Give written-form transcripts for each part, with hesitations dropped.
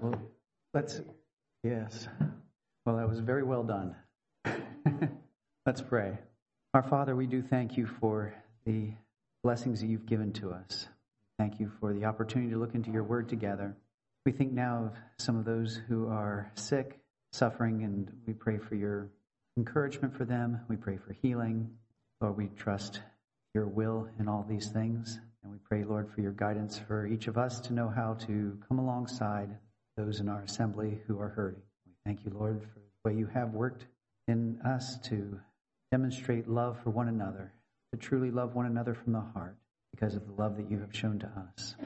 right, well, let's, yes. Well, that was very well done. Let's pray. Our Father, we do thank you for the blessings that you've given to us. Thank you for the opportunity to look into your word together. We think now of some of those who are sick, suffering, and we pray for your encouragement for them. We pray for healing. Lord, we trust your will in all these things. And we pray, Lord, for your guidance for each of us to know how to come alongside those in our assembly who are hurting. We thank you, Lord, for the way you have worked in us to demonstrate love for one another, to truly love one another from the heart because of the love that you have shown to us.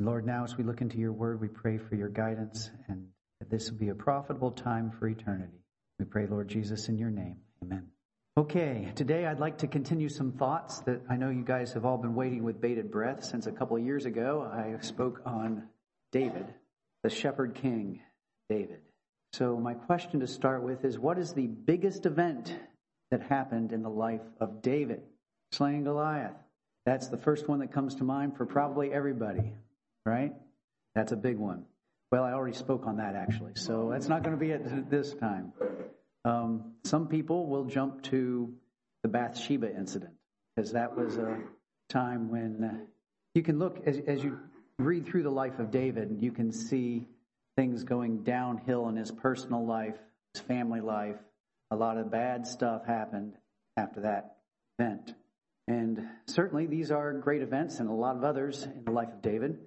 Lord, now as we look into your word, we pray for your guidance and that this will be a profitable time for eternity. We pray, Lord Jesus, in your name. Amen. Okay, today I'd like to continue some thoughts that I know you guys have all been waiting with bated breath since a couple of years ago. I spoke on David, the shepherd king, David. So my question to start with is, what is the biggest event that happened in the life of David? Slaying Goliath. That's the first one that comes to mind for probably everybody, right? That's a big one. Well, I already spoke on that actually, so that's not going to be it this time. Some people will jump to the Bathsheba incident because that was a time when you can look, as you read through the life of David, you can see things going downhill in his personal life, his family life. A lot of bad stuff happened after that event. And certainly these are great events and a lot of others in the life of David.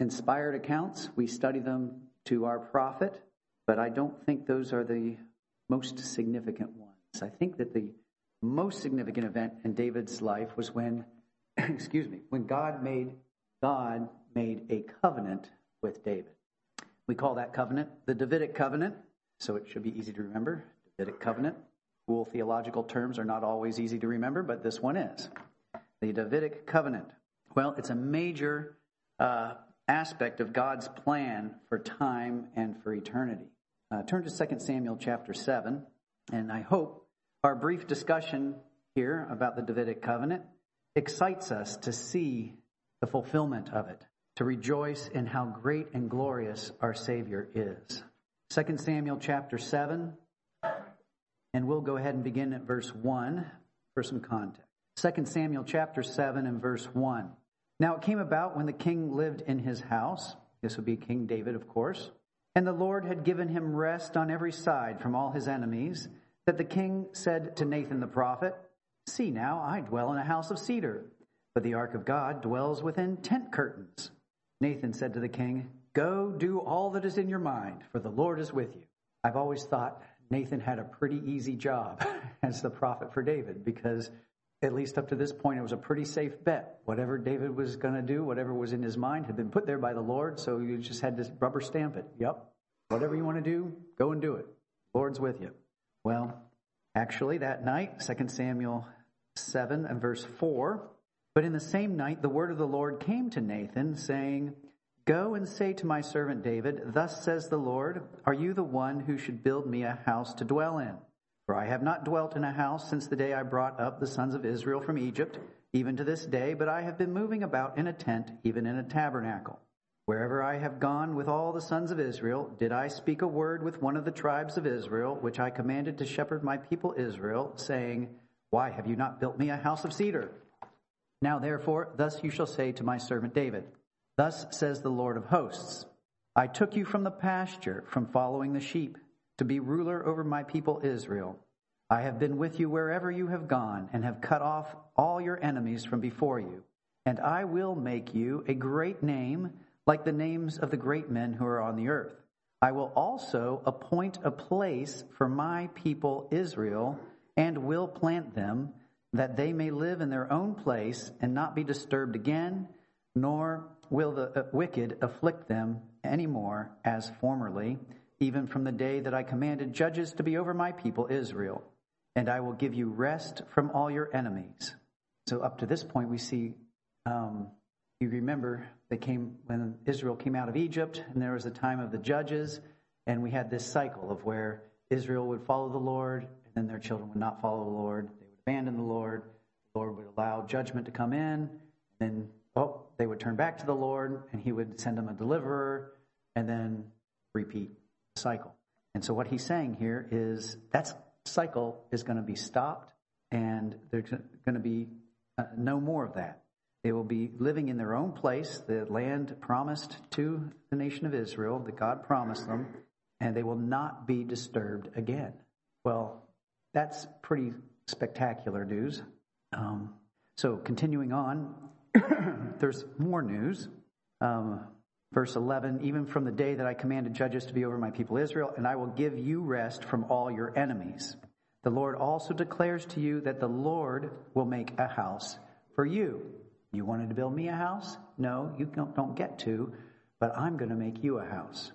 Inspired accounts, we study them to our profit. But I don't think those are the most significant ones. I think that the most significant event in David's life was when, when God made a covenant with David. We call that covenant the Davidic covenant, so it should be easy to remember. Davidic covenant. Cool theological terms are not always easy to remember, but this one is. The Davidic covenant. Well, it's a major aspect of God's plan for time and for eternity. Turn to 2 Samuel chapter 7, and I hope our brief discussion here about the Davidic covenant excites us to see the fulfillment of it, to rejoice in how great and glorious our Savior is. 2 Samuel chapter 7, and we'll go ahead and begin at verse 1 for some context. 2 Samuel chapter 7 and verse 1. Now it came about when the king lived in his house, this would be King David, of course, and the Lord had given him rest on every side from all his enemies, that the king said to Nathan the prophet, "See now, I dwell in a house of cedar, but the ark of God dwells within tent curtains." Nathan said to the king, "Go do all that is in your mind, for the Lord is with you." I've always thought Nathan had a pretty easy job as the prophet for David, because at least up to this point, it was a pretty safe bet. Whatever David was going to do, whatever was in his mind, had been put there by the Lord, so you just had to rubber stamp it. Yep, whatever you want to do, go and do it. Lord's with you. Well, actually, that night, 2 Samuel 7 and verse 4, but in the same night, the word of the Lord came to Nathan, saying, "Go and say to my servant David, thus says the Lord, are you the one who should build me a house to dwell in? For I have not dwelt in a house since the day I brought up the sons of Israel from Egypt, even to this day, but I have been moving about in a tent, even in a tabernacle. Wherever I have gone with all the sons of Israel, did I speak a word with one of the tribes of Israel, which I commanded to shepherd my people Israel, saying, why have you not built me a house of cedar? Now therefore, thus you shall say to my servant David, thus says the Lord of hosts, I took you from the pasture, from following the sheep, to be ruler over my people Israel. I have been with you wherever you have gone and have cut off all your enemies from before you. And I will make you a great name like the names of the great men who are on the earth. I will also appoint a place for my people Israel and will plant them that they may live in their own place and not be disturbed again, nor will the wicked afflict them any more as formerly, even from the day that I commanded judges to be over my people Israel, and I will give you rest from all your enemies." So up to this point, we see, you remember, they came when Israel came out of Egypt, and there was the time of the judges, and we had this cycle of where Israel would follow the Lord, and then their children would not follow the Lord. They would abandon the Lord. The Lord would allow judgment to come in, and then, oh, they would turn back to the Lord, and he would send them a deliverer, and then repeat the cycle. And so what he's saying here is that cycle is going to be stopped, and there's going to be no more of that. They will be living in their own place, the land promised to the nation of Israel, that God promised them, and they will not be disturbed again. Well, that's pretty spectacular news. So continuing on, there's more news. Verse 11, even from the day that I commanded judges to be over my people Israel, and I will give you rest from all your enemies. The Lord also declares to you that the Lord will make a house for you. You wanted to build me a house? No, you don't get to, but I'm going to make you a house.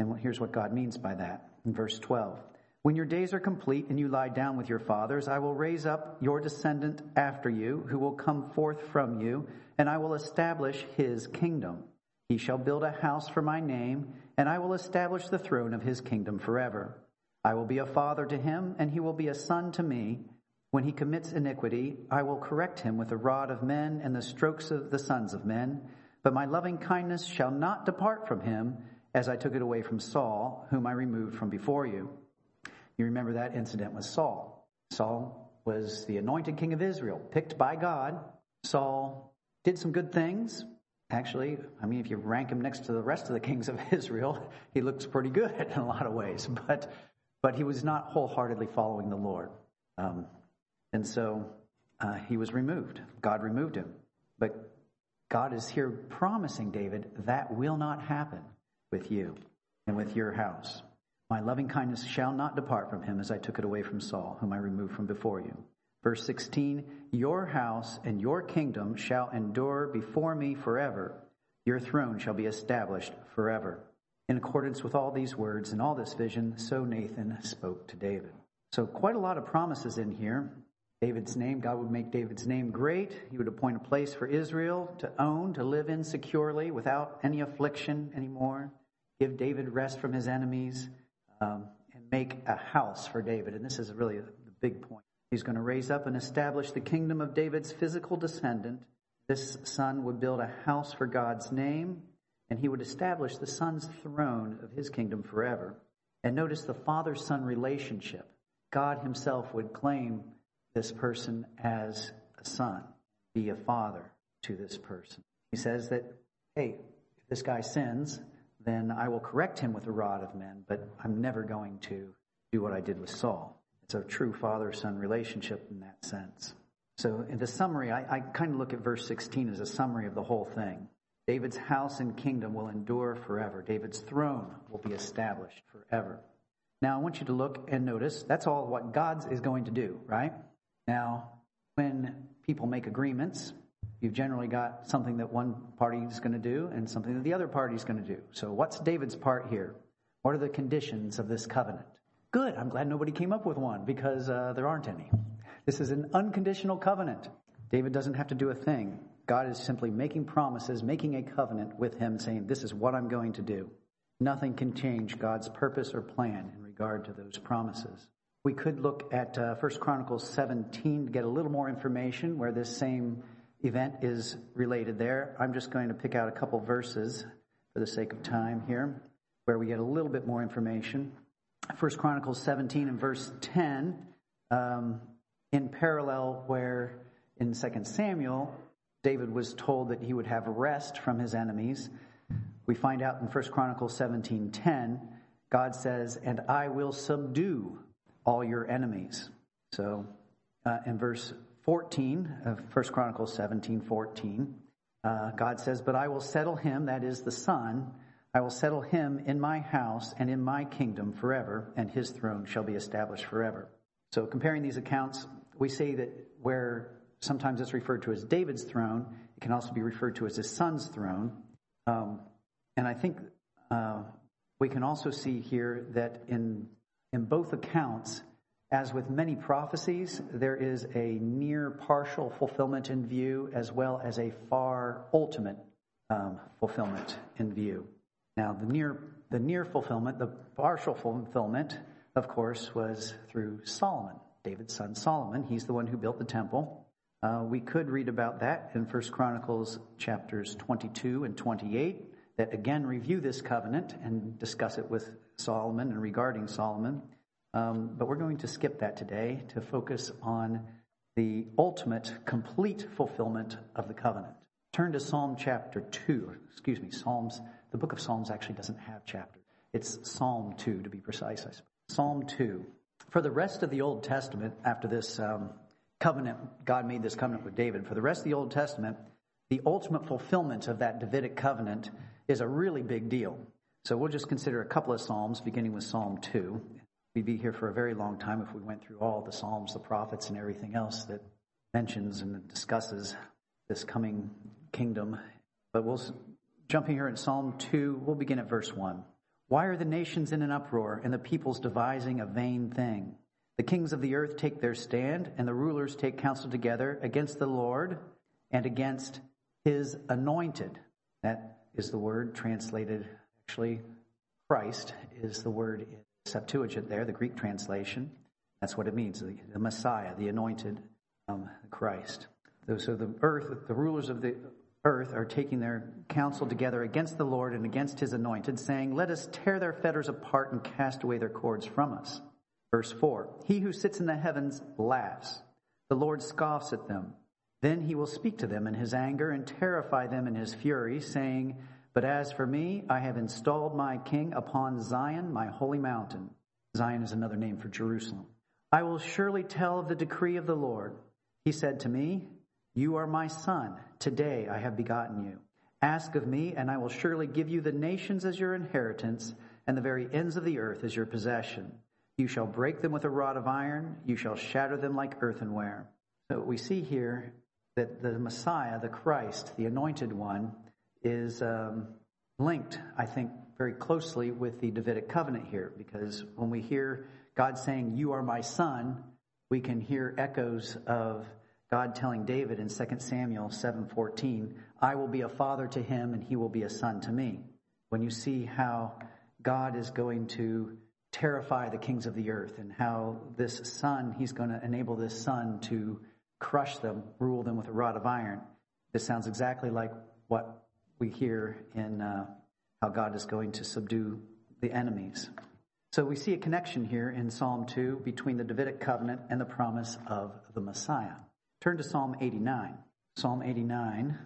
And here's what God means by that in verse 12. When your days are complete and you lie down with your fathers, I will raise up your descendant after you, who will come forth from you, and I will establish his kingdom. He shall build a house for my name, and I will establish the throne of his kingdom forever. I will be a father to him, and he will be a son to me. When he commits iniquity, I will correct him with the rod of men and the strokes of the sons of men. But my loving kindness shall not depart from him, as I took it away from Saul, whom I removed from before you. You remember that incident with Saul. Saul was the anointed king of Israel, picked by God. Saul did some good things. Actually, I mean, if you rank him next to the rest of the kings of Israel, he looks pretty good in a lot of ways. But he was not wholeheartedly following the Lord. And so he was removed. God removed him. But God is here promising David, that will not happen with you and with your house. My loving kindness shall not depart from him, as I took it away from Saul, whom I removed from before you. Verse 16, your house and your kingdom shall endure before me forever. Your throne shall be established forever. In accordance with all these words and all this vision, so Nathan spoke to David. So quite a lot of promises in here. David's name, God would make David's name great. He would appoint a place for Israel to own, to live in securely without any affliction anymore. Give David rest from his enemies. And make a house for David. And this is really the big point. He's going to raise up and establish the kingdom of David's physical descendant. This son would build a house for God's name, and he would establish the son's throne of his kingdom forever. And notice the father-son relationship. God himself would claim this person as a son, be a father to this person. He says that, hey, if this guy sins, then I will correct him with the rod of men, but I'm never going to do what I did with Saul. It's a true father-son relationship in that sense. So in the summary, I kind of look at verse 16 as a summary of the whole thing. David's house and kingdom will endure forever. David's throne will be established forever. Now, I want you to look and notice that's all what God is going to do, right? Now, when people make agreements, you've generally got something that one party is going to do and something that the other party is going to do. So what's David's part here? What are the conditions of this covenant? Good. I'm glad nobody came up with one, because there aren't any. This is an unconditional covenant. David doesn't have to do a thing. God is simply making promises, making a covenant with him, saying, this is what I'm going to do. Nothing can change God's purpose or plan in regard to those promises. We could look at 1 Chronicles 17 to get a little more information where this same event is related there. I'm just going to pick out a couple verses for the sake of time here where we get a little bit more information. 1 Chronicles 17 and verse 10 in parallel where in 2 Samuel, David was told that he would have rest from his enemies. We find out in 1 Chronicles 17:10, God says, and I will subdue all your enemies. So in verse 14 of 1 Chronicles 17:14, God says, but I will settle him, that is the son, I will settle him in my house and in my kingdom forever, and his throne shall be established forever. So comparing these accounts, we say that where sometimes it's referred to as David's throne, it can also be referred to as his son's throne. And I think we can also see here that in both accounts, as with many prophecies, there is a near partial fulfillment in view as well as a far ultimate fulfillment in view. Now, the near fulfillment, the partial fulfillment, of course, was through Solomon, David's son Solomon. He's the one who built the temple. We could read about that in 1 Chronicles chapters 22 and 28 that again review this covenant and discuss it with Solomon and regarding Solomon. But we're going to skip that today to focus on the ultimate, complete fulfillment of the covenant. Turn to Psalms. The book of Psalms actually doesn't have chapters. It's Psalm 2, to be precise, I suppose. Psalm 2. For the rest of the Old Testament, after this covenant, God made this covenant with David. For the rest of the Old Testament, the ultimate fulfillment of that Davidic covenant is a really big deal. So we'll just consider a couple of Psalms, beginning with Psalm 2. We'd be here for a very long time if we went through all the Psalms, the prophets, and everything else that mentions and discusses this coming kingdom. But we'll jump in here in Psalm 2. We'll begin at verse 1. Why are the nations in an uproar and the peoples devising a vain thing? The kings of the earth take their stand, and the rulers take counsel together against the Lord and against his anointed. That is the word translated, actually, Christ is the word in Septuagint there, the Greek translation. That's what it means, the Messiah, the anointed Christ. So the rulers of the earth are taking their counsel together against the Lord and against his anointed, saying, let us tear their fetters apart and cast away their cords from us. Verse 4, he who sits in the heavens laughs. The Lord scoffs at them. Then he will speak to them in his anger and terrify them in his fury, saying, but as for me, I have installed my king upon Zion, my holy mountain. Zion is another name for Jerusalem. I will surely tell of the decree of the Lord. He said to me, you are my son. Today I have begotten you. Ask of me, and I will surely give you the nations as your inheritance, and the very ends of the earth as your possession. You shall break them with a rod of iron. You shall shatter them like earthenware. So we see here that the Messiah, the Christ, the anointed one, is linked, I think, very closely with the Davidic covenant here, because when we hear God saying, you are my son, we can hear echoes of God telling David in 2 Samuel 7:14, I will be a father to him and he will be a son to me. When you see how God is going to terrify the kings of the earth and how this son, he's going to enable this son to crush them, rule them with a rod of iron, this sounds exactly like what we hear in how God is going to subdue the enemies. So we see a connection here in Psalm 2 between the Davidic covenant and the promise of the Messiah. Turn to Psalm 89. Psalm 89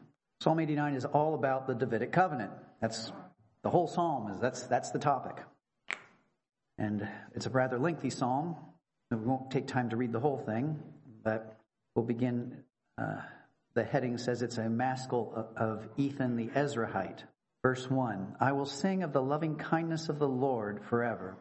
is all about the Davidic covenant. That's the whole psalm. That's the topic. And it's a rather lengthy psalm. We won't take time to read the whole thing, but we'll begin. The heading says it's a maskil of Ethan the Ezrahite. Verse 1, I will sing of the loving kindness of the Lord forever.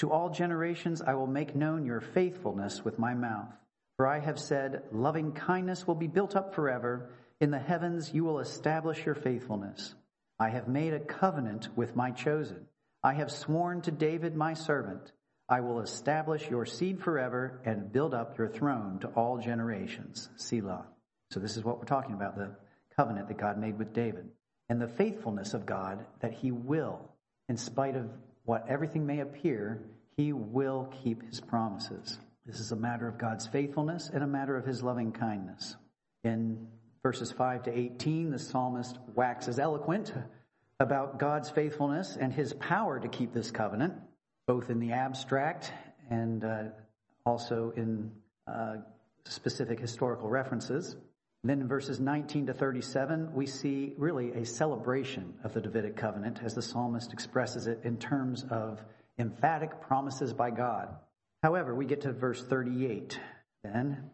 To all generations I will make known your faithfulness with my mouth. For I have said, loving kindness will be built up forever. In the heavens you will establish your faithfulness. I have made a covenant with my chosen. I have sworn to David my servant. I will establish your seed forever and build up your throne to all generations. Selah. So this is what we're talking about, the covenant that God made with David. And the faithfulness of God that he will, in spite of what everything may appear, he will keep his promises. This is a matter of God's faithfulness and a matter of his loving kindness. In verses 5 to 18, the psalmist waxes eloquent about God's faithfulness and his power to keep this covenant, both in the abstract and also in specific historical references. And then in verses 19 to 37, we see really a celebration of the Davidic covenant as the psalmist expresses it in terms of emphatic promises by God. However, we get to verse 38 then,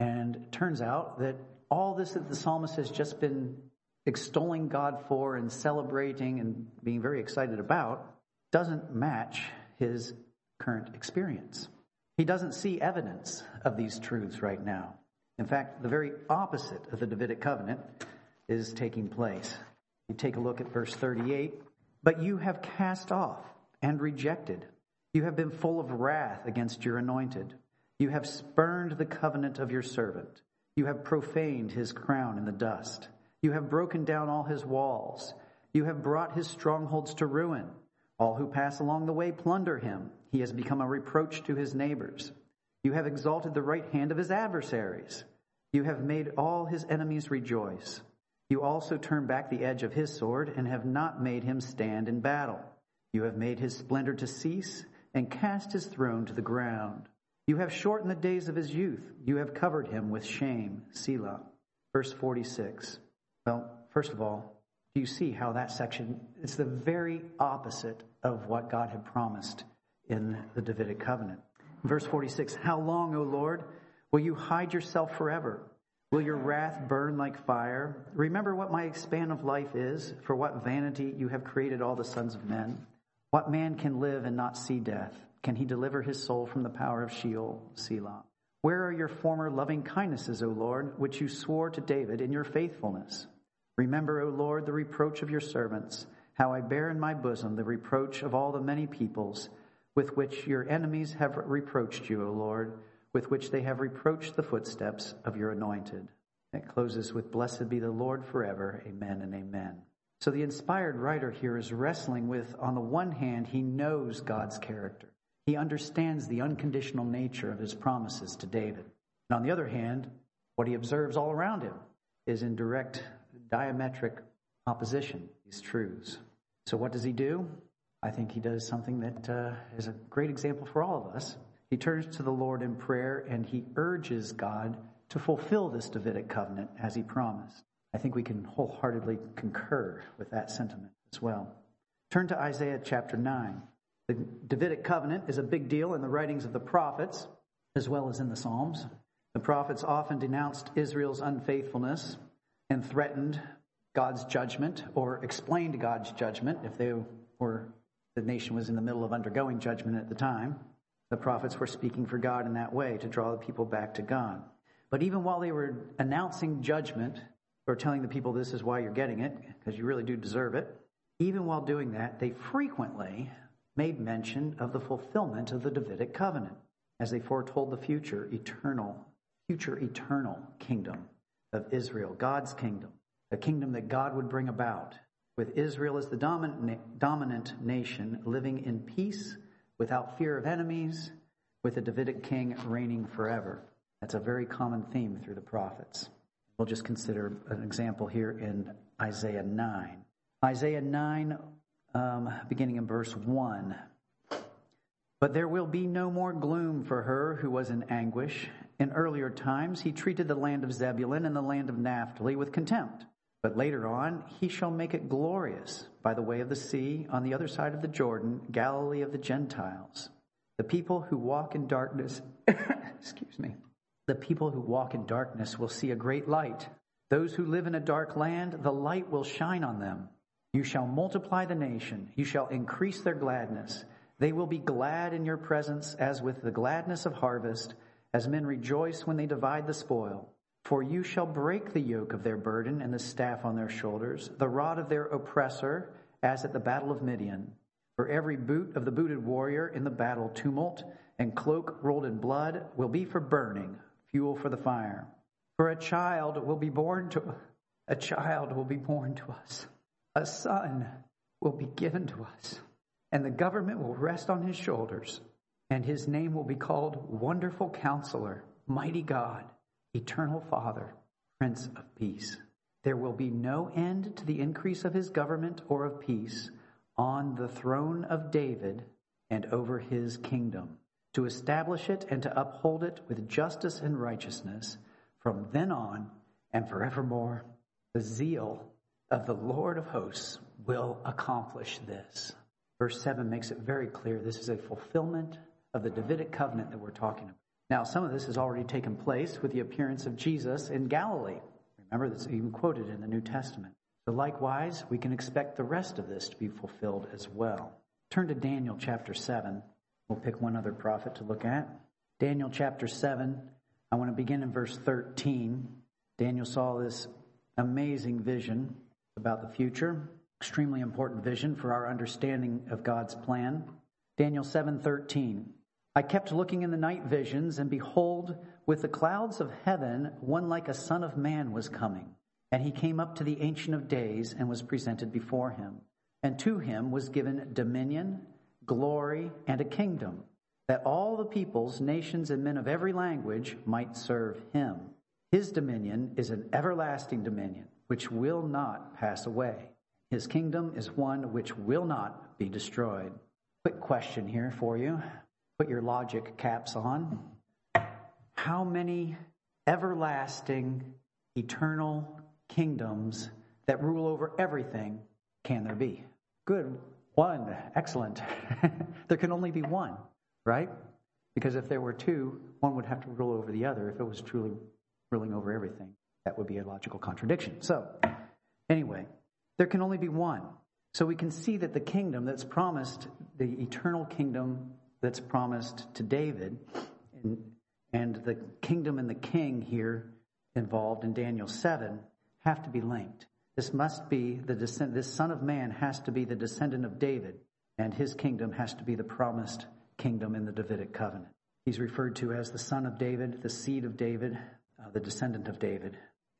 and it turns out that all this that the psalmist has just been extolling God for and celebrating and being very excited about doesn't match his current experience. He doesn't see evidence of these truths right now. In fact, the very opposite of the Davidic covenant is taking place. You take a look at verse 38. But you have cast off and rejected. You have been full of wrath against your anointed. You have spurned the covenant of your servant. You have profaned his crown in the dust. You have broken down all his walls. You have brought his strongholds to ruin. All who pass along the way plunder him. He has become a reproach to his neighbors. You have exalted the right hand of his adversaries. You have made all his enemies rejoice. You also turn back the edge of his sword and have not made him stand in battle. You have made his splendor to cease and cast his throne to the ground. You have shortened the days of his youth. You have covered him with shame. Selah. Verse 46. Well, first of all, do you see how that section is the very opposite of what God had promised in the Davidic covenant? Verse 46, how long, O Lord, will you hide yourself forever? Will your wrath burn like fire? Remember what my span of life is, for what vanity you have created all the sons of men. What man can live and not see death? Can he deliver his soul from the power of Sheol, Selah? Where are your former loving kindnesses, O Lord, which you swore to David in your faithfulness? Remember, O Lord, the reproach of your servants, how I bear in my bosom the reproach of all the many peoples with which your enemies have reproached you, O Lord, with which they have reproached the footsteps of your anointed. It closes with, blessed be the Lord forever, amen and amen. So the inspired writer here is wrestling with, on the one hand, he knows God's character. He understands the unconditional nature of his promises to David. And on the other hand, what he observes all around him is in direct, diametric opposition to these truths. So what does he do? I think he does something that is a great example for all of us. He turns to the Lord in prayer, and he urges God to fulfill this Davidic covenant as he promised. I think we can wholeheartedly concur with that sentiment as well. Turn to Isaiah chapter 9. The Davidic covenant is a big deal in the writings of the prophets, as well as in the Psalms. The prophets often denounced Israel's unfaithfulness and threatened God's judgment, or explained God's judgment if the nation was in the middle of undergoing judgment at the time. The prophets were speaking for God in that way to draw the people back to God. But even while they were announcing judgment, or telling the people this is why you're getting it, because you really do deserve it, even while doing that, they frequently made mention of the fulfillment of the Davidic covenant as they foretold the future eternal kingdom of Israel, God's kingdom, a kingdom that God would bring about, with Israel as the dominant nation living in peace, without fear of enemies, with a Davidic king reigning forever. That's a very common theme through the prophets. We'll just consider an example here in Isaiah 9. Isaiah 9, beginning in verse 1. But there will be no more gloom for her who was in anguish. In earlier times, he treated the land of Zebulun and the land of Naphtali with contempt. But later on, he shall make it glorious by the way of the sea, on the other side of the Jordan, Galilee of the Gentiles. The people who walk in darkness, The people who walk in darkness will see a great light. Those who live in a dark land, the light will shine on them. You shall multiply the nation. You shall increase their gladness. They will be glad in your presence as with the gladness of harvest, as men rejoice when they divide the spoil. For you shall break the yoke of their burden and the staff on their shoulders, the rod of their oppressor, as at the battle of Midian. For every boot of the booted warrior in the battle tumult and cloak rolled in blood will be for burning, fuel for the fire. For a child will be born to us. A son will be given to us, and the government will rest on his shoulders, and his name will be called Wonderful Counselor, Mighty God, Eternal Father, Prince of Peace. There will be no end to the increase of his government or of peace on the throne of David and over his kingdom, to establish it and to uphold it with justice and righteousness from then on and forevermore. The zeal of the Lord of hosts will accomplish this. Verse 7 makes it very clear this is a fulfillment of the Davidic covenant that we're talking about. Now, some of this has already taken place with the appearance of Jesus in Galilee. Remember, that's even quoted in the New Testament. So likewise, we can expect the rest of this to be fulfilled as well. Turn to Daniel chapter 7. We'll pick one other prophet to look at. Daniel chapter 7, I want to begin in verse 13. Daniel saw this amazing vision about the future, extremely important vision for our understanding of God's plan. Daniel 7:13. I kept looking in the night visions, and behold, with the clouds of heaven, one like a son of man was coming. And he came up to the Ancient of Days and was presented before him. And to him was given dominion, glory, and a kingdom, that all the peoples, nations, and men of every language might serve him. His dominion is an everlasting dominion which will not pass away. His kingdom is one which will not be destroyed. Quick question here for you. Put your logic caps on. How many everlasting, eternal kingdoms that rule over everything can there be? Good. One. Excellent. There can only be one, right? Because if there were two, one would have to rule over the other if it was truly ruling over everything. That would be a logical contradiction. So, anyway, there can only be one. So we can see that the kingdom that's promised, the eternal kingdom that's promised to David, and the kingdom and the king here involved in Daniel 7 have to be linked. This Son of Man has to be the descendant of David, and his kingdom has to be the promised kingdom in the Davidic covenant. He's referred to as the Son of David, the seed of David, the descendant of David,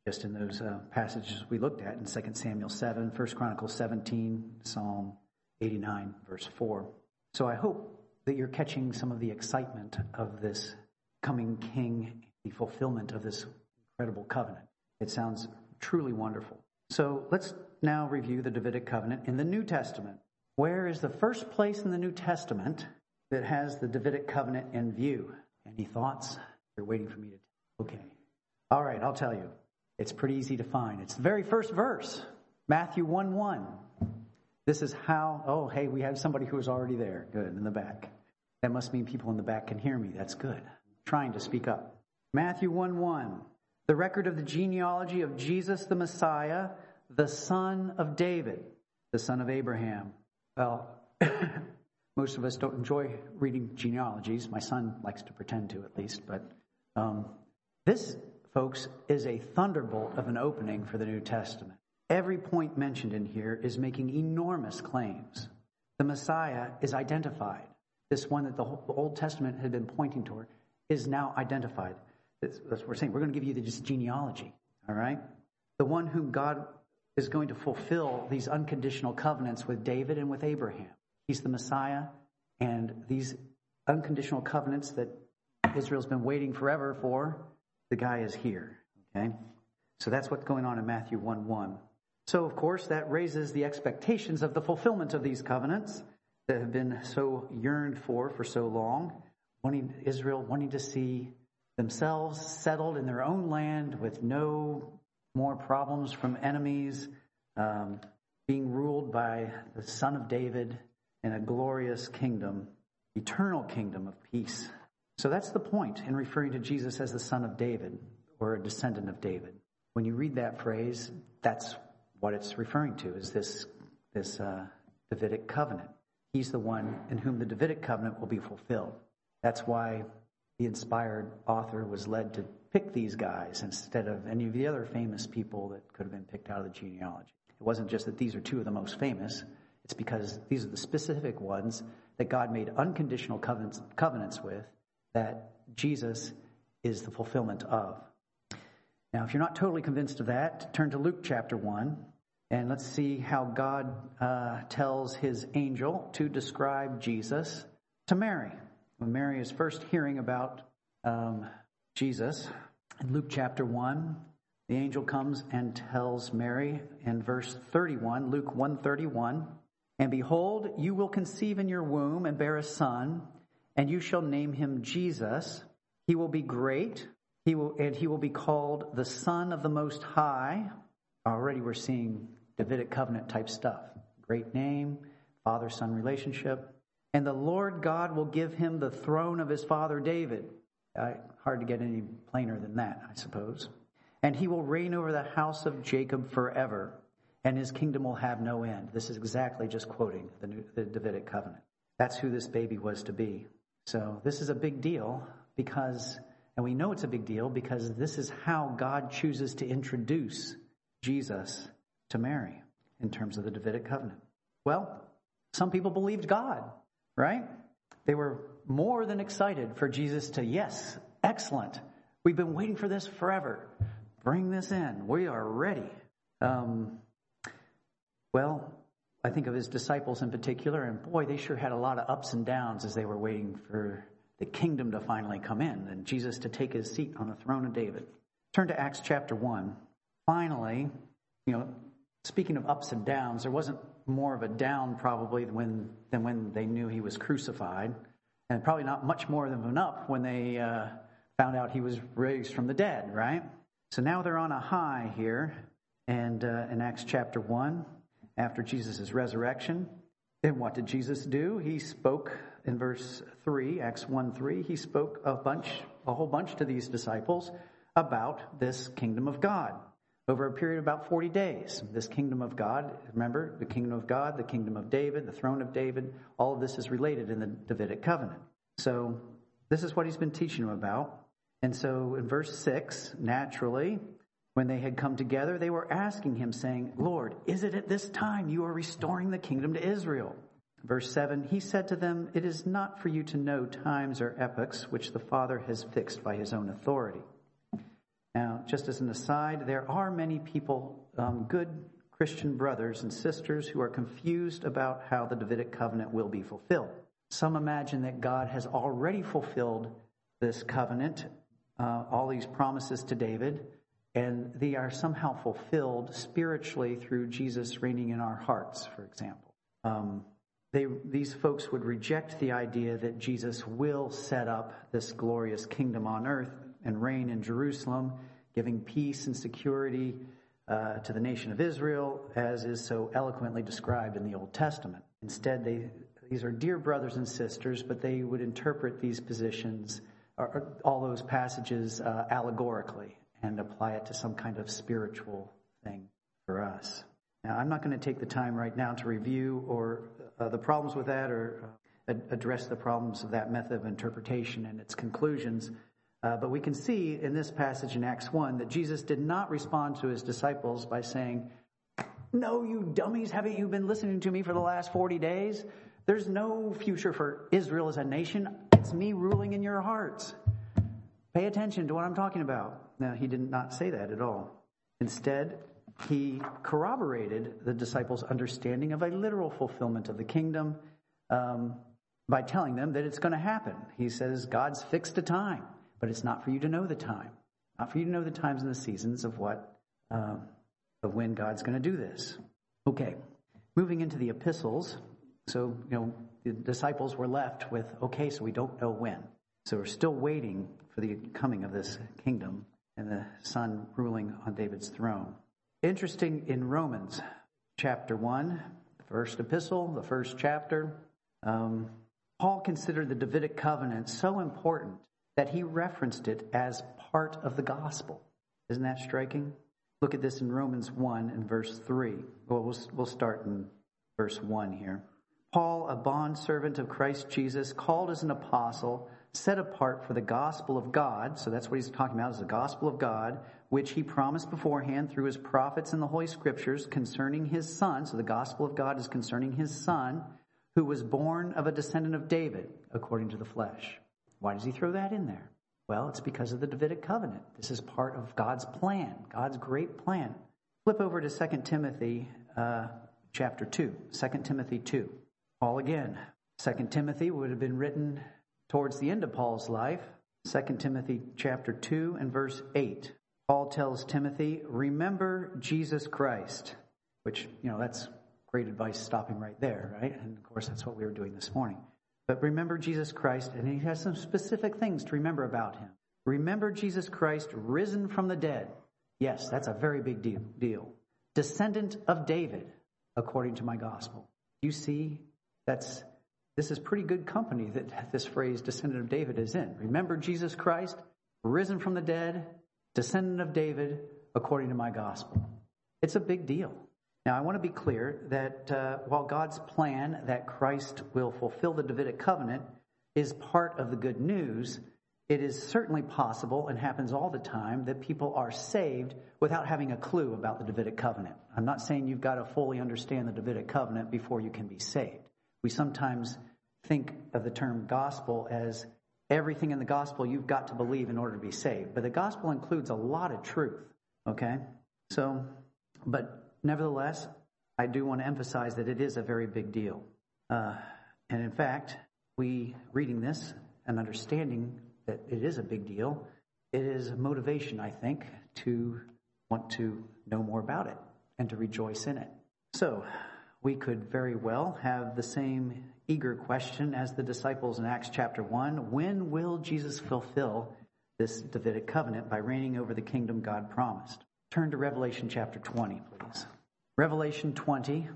just in those passages we looked at in 2 Samuel 7, 1 Chronicles 17, Psalm 89, verse 4. So I hope that you're catching some of the excitement of this coming king, the fulfillment of this incredible covenant. It sounds truly wonderful. So let's now review the Davidic covenant in the New Testament. Where is the first place in the New Testament that has the Davidic covenant in view? Any thoughts? You're waiting for me to... Okay. All right, I'll tell you. It's pretty easy to find. It's the very first verse, Matthew 1:1. This is how... Oh, hey, we have somebody who is already there. Good, in the back. That must mean people in the back can hear me. That's good. I'm trying to speak up. Matthew 1:1. The record of the genealogy of Jesus the Messiah, the son of David, the son of Abraham. Well, most of us don't enjoy reading genealogies. My son likes to pretend to, at least. But this, folks, is a thunderbolt of an opening for the New Testament. Every point mentioned in here is making enormous claims. The Messiah is identified. This one that the Old Testament had been pointing toward is now identified. That's what we're saying. We're going to give you this genealogy, all right? The one whom God is going to fulfill these unconditional covenants with David and with Abraham. He's the Messiah, and these unconditional covenants that Israel's been waiting forever for, the guy is here, okay? So that's what's going on in Matthew 1:1. So, of course, that raises the expectations of the fulfillment of these covenants that have been so yearned for so long, Israel wanting to see themselves settled in their own land with no more problems from enemies, being ruled by the Son of David in a glorious kingdom, eternal kingdom of peace. So that's the point in referring to Jesus as the Son of David or a descendant of David. When you read that phrase, that's what it's referring to, is this Davidic covenant. He's the one in whom the Davidic covenant will be fulfilled. That's why the inspired author was led to pick these guys instead of any of the other famous people that could have been picked out of the genealogy. It wasn't just that these are two of the most famous. It's because these are the specific ones that God made unconditional covenants with that Jesus is the fulfillment of. Now, if you're not totally convinced of that, turn to Luke chapter 1, and let's see how God tells his angel to describe Jesus to Mary. When Mary is first hearing about Jesus, in Luke chapter 1, the angel comes and tells Mary in verse 31, Luke 1:31, "And behold, you will conceive in your womb and bear a son, and you shall name him Jesus. He will be great, he will be called the Son of the Most High." Already we're seeing Davidic covenant type stuff. Great name, father-son relationship. "And the Lord God will give him the throne of his father David." Hard to get any plainer than that, I suppose. "And he will reign over the house of Jacob forever, and his kingdom will have no end." This is exactly just quoting the Davidic covenant. That's who this baby was to be. So this is a big deal because, and we know it's a big deal because this is how God chooses to introduce Jesus to Mary in terms of the Davidic covenant. Well, some people believed God, right? They were more than excited for Jesus to, yes, excellent. We've been waiting for this forever. Bring this in. We are ready. I think of his disciples in particular, and boy, they sure had a lot of ups and downs as they were waiting for the kingdom to finally come in and Jesus to take his seat on the throne of David. Turn to Acts chapter 1. Finally, speaking of ups and downs, there wasn't more of a down probably than when they knew he was crucified, and probably not much more than an up when they found out he was raised from the dead, right? So now they're on a high here, and in Acts chapter 1, after Jesus' resurrection, then what did Jesus do? He spoke in verse 3, Acts 1:3, he spoke a whole bunch to these disciples about this kingdom of God. Over a period of about 40 days, this kingdom of God, remember, the kingdom of God, the kingdom of David, the throne of David, all of this is related in the Davidic covenant. So this is what he's been teaching them about. And so in verse 6, naturally, when they had come together, they were asking him, saying, Lord, is it at this time you are restoring the kingdom to Israel? Verse 7, he said to them, it is not for you to know times or epochs which the Father has fixed by his own authority. Now, just as an aside, there are many people, good Christian brothers and sisters, who are confused about how the Davidic covenant will be fulfilled. Some imagine that God has already fulfilled this covenant, all these promises to David, and they are somehow fulfilled spiritually through Jesus reigning in our hearts, for example. These folks would reject the idea that Jesus will set up this glorious kingdom on earth and reign in Jerusalem, giving peace and security to the nation of Israel, as is so eloquently described in the Old Testament. Instead, these are dear brothers and sisters, but they would interpret these positions, or all those passages, allegorically, and apply it to some kind of spiritual thing for us. Now, I'm not going to take the time right now to review or the problems with that, or address the problems of that method of interpretation and its conclusions. But we can see in this passage in Acts 1 that Jesus did not respond to his disciples by saying, no, you dummies, haven't you been listening to me for the last 40 days? There's no future for Israel as a nation. It's me ruling in your hearts. Pay attention to what I'm talking about. No, he did not say that at all. Instead, he corroborated the disciples' understanding of a literal fulfillment of the kingdom by telling them that it's going to happen. He says, God's fixed a time. But it's not for you to know the time, not for you to know the times and the seasons of of when God's going to do this. Okay, moving into the epistles. So, the disciples were left with, okay, so we don't know when. So we're still waiting for the coming of this kingdom and the Son ruling on David's throne. Interesting, in Romans chapter 1, the first epistle, the first chapter, Paul considered the Davidic covenant so important that he referenced it as part of the gospel. Isn't that striking? Look at this in Romans 1 and verse 3. Well, we'll start in verse 1 here. Paul, a bondservant of Christ Jesus, called as an apostle, set apart for the gospel of God, so that's what he's talking about, is the gospel of God, which he promised beforehand through his prophets in the Holy Scriptures concerning his Son. So the gospel of God is concerning his Son, who was born of a descendant of David, according to the flesh. Why does he throw that in there? Well, it's because of the Davidic covenant. This is part of God's plan, God's great plan. Flip over to 2 Timothy chapter 2, 2 Timothy 2. Paul again. 2 Timothy would have been written towards the end of Paul's life. 2 Timothy chapter 2 and verse 8. Paul tells Timothy, remember Jesus Christ, which, that's great advice stopping right there, right? And, of course, that's what we were doing this morning. But remember Jesus Christ, and he has some specific things to remember about him. Remember Jesus Christ, risen from the dead. Yes, that's a very big deal. Descendant of David, according to my gospel. You see, this is pretty good company that this phrase, descendant of David, is in. Remember Jesus Christ, risen from the dead, descendant of David, according to my gospel. It's a big deal. Now, I want to be clear that while God's plan that Christ will fulfill the Davidic covenant is part of the good news, it is certainly possible and happens all the time that people are saved without having a clue about the Davidic covenant. I'm not saying you've got to fully understand the Davidic covenant before you can be saved. We sometimes think of the term gospel as everything in the gospel you've got to believe in order to be saved. But the gospel includes a lot of truth, okay? Nevertheless, I do want to emphasize that it is a very big deal. And in fact, we reading this and understanding that it is a big deal, it is motivation, I think, to want to know more about it and to rejoice in it. So we could very well have the same eager question as the disciples in Acts chapter 1. When will Jesus fulfill this Davidic covenant by reigning over the kingdom God promised? Turn to Revelation chapter 20, please. Revelation 20.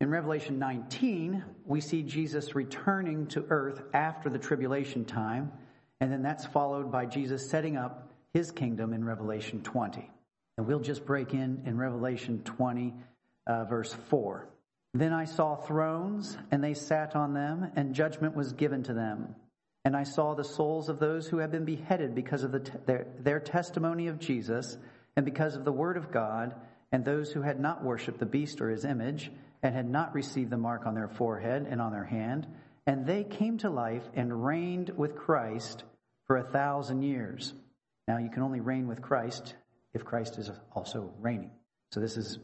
In Revelation 19, we see Jesus returning to earth after the tribulation time, and then that's followed by Jesus setting up his kingdom in Revelation 20. And we'll just break in Revelation 20, verse 4. Then I saw thrones, and they sat on them, and judgment was given to them. And I saw the souls of those who had been beheaded because of their testimony of Jesus and because of the word of God, and those who had not worshipped the beast or his image and had not received the mark on their forehead and on their hand. And they came to life and reigned with Christ for 1,000 years. Now, you can only reign with Christ if Christ is also reigning. So this is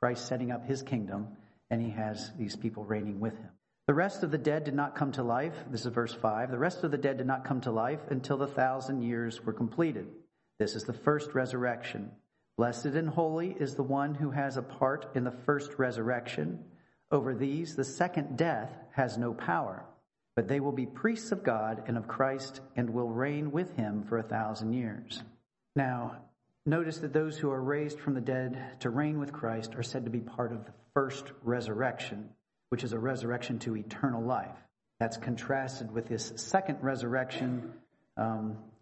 Christ setting up his kingdom, and he has these people reigning with him. The rest of the dead did not come to life. This is verse 5. The rest of the dead did not come to life until the 1,000 years were completed. This is the first resurrection. Blessed and holy is the one who has a part in the first resurrection. Over these, the second death has no power, but they will be priests of God and of Christ and will reign with him for 1,000 years. Now, notice that those who are raised from the dead to reign with Christ are said to be part of the first resurrection, which is a resurrection to eternal life. That's contrasted with this second resurrection,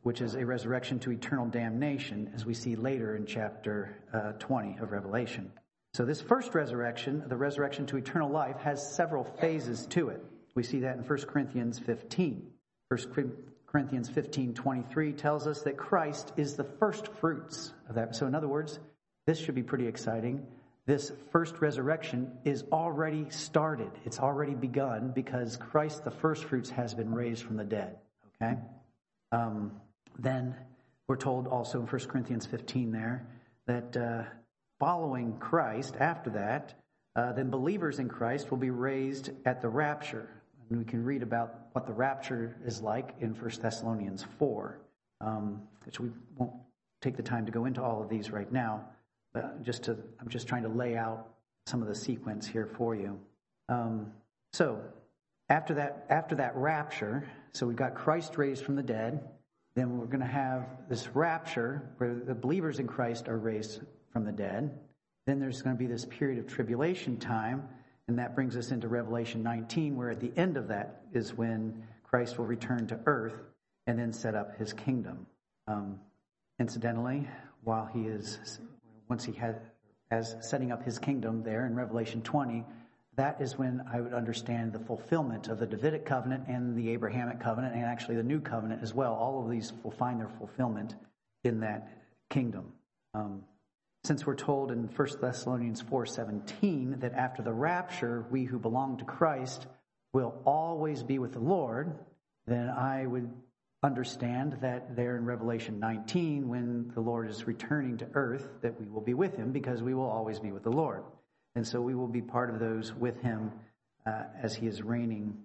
which is a resurrection to eternal damnation, as we see later in chapter 20 of Revelation. So this first resurrection, the resurrection to eternal life, has several phases to it. We see that in 1 Corinthians 15. 1 Corinthians 15:23 tells us that Christ is the first fruits of that. So in other words, this should be pretty exciting. This first resurrection is already started. It's already begun because Christ, the first fruits, has been raised from the dead. Okay. Then we're told also in 1 Corinthians 15 there that following Christ after that, then believers in Christ will be raised at the rapture. And we can read about what the rapture is like in 1 Thessalonians 4, which we won't take the time to go into all of these right now. I'm just trying to lay out some of the sequence here for you. So after that rapture, so we've got Christ raised from the dead. Then we're going to have this rapture where the believers in Christ are raised from the dead. Then there's going to be this period of tribulation time, and that brings us into Revelation 19, where at the end of that is when Christ will return to earth and then set up his kingdom. Incidentally, while he is... Once he had as setting up his kingdom there in Revelation 20, that is when I would understand the fulfillment of the Davidic covenant and the Abrahamic covenant and actually the new covenant as well. All of these will find their fulfillment in that kingdom. Since we're told in 1 Thessalonians 4:17 that after the rapture, we who belong to Christ will always be with the Lord, then I would understand that there in Revelation 19, when the Lord is returning to earth, that we will be with him because we will always be with the Lord. And so we will be part of those with him as he is reigning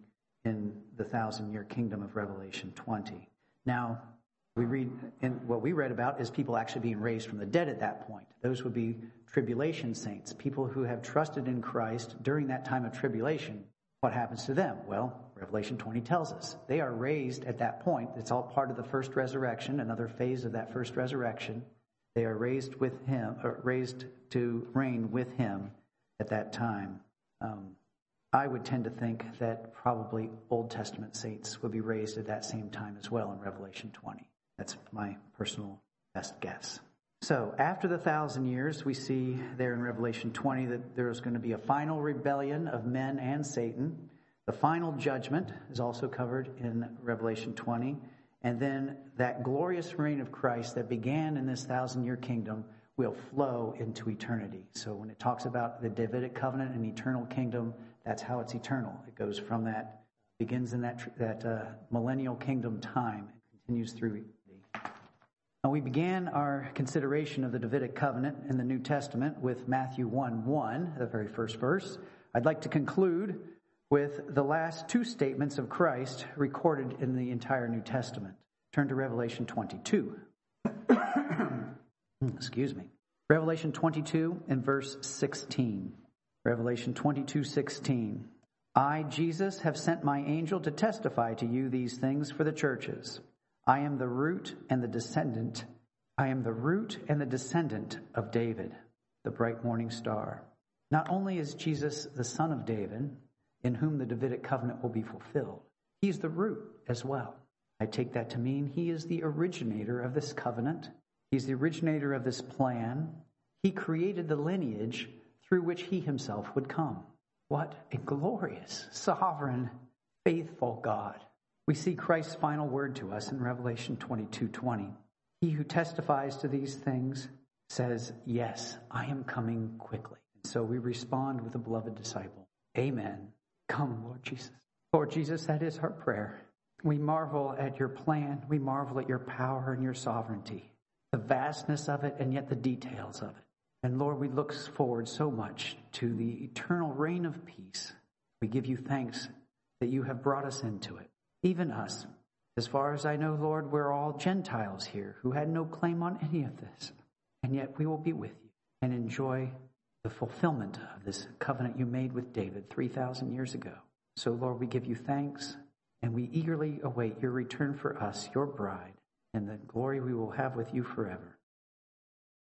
in the 1,000-year kingdom of Revelation 20. Now, what we read about is people actually being raised from the dead at that point. Those would be tribulation saints, people who have trusted in Christ during that time of tribulation. What happens to them? Well, Revelation 20 tells us they are raised at that point. It's all part of the first resurrection, another phase of that first resurrection. They are raised with him, or raised to reign with him at that time. I would tend to think that probably Old Testament saints would be raised at that same time as well in Revelation 20. That's my personal best guess. So after the 1,000 years, we see there in Revelation 20 that there is going to be a final rebellion of men and Satan. The final judgment is also covered in Revelation 20. And then that glorious reign of Christ that began in this 1,000-year kingdom will flow into eternity. So when it talks about the Davidic covenant and eternal kingdom, that's how it's eternal. It goes from that, begins in that millennial kingdom time and continues through eternity. Now, we began our consideration of the Davidic covenant in the New Testament with Matthew 1:1, the very first verse. I'd like to conclude with the last two statements of Christ recorded in the entire New Testament. Turn to Revelation 22. Excuse me. Revelation 22 and verse 16. Revelation 22:16. I, Jesus, have sent my angel to testify to you these things for the churches. I am the root and the descendant. I am the root and the descendant of David, the bright morning star. Not only is Jesus the son of David, in whom the Davidic covenant will be fulfilled, he's the root as well. I take that to mean he is the originator of this covenant. He's the originator of this plan. He created the lineage through which he himself would come. What a glorious, sovereign, faithful God. We see Christ's final word to us in Revelation 22:20. He who testifies to these things says, yes, I am coming quickly. And so we respond with the beloved disciple, amen. Come, Lord Jesus. Lord Jesus, that is our prayer. We marvel at your plan. We marvel at your power and your sovereignty, the vastness of it and yet the details of it. And Lord, we look forward so much to the eternal reign of peace. We give you thanks that you have brought us into it, even us. As far as I know, Lord, we're all Gentiles here who had no claim on any of this. And yet we will be with you and enjoy the fulfillment of this covenant you made with David 3,000 years ago. So, Lord, we give you thanks and we eagerly await your return for us, your bride, and the glory we will have with you forever.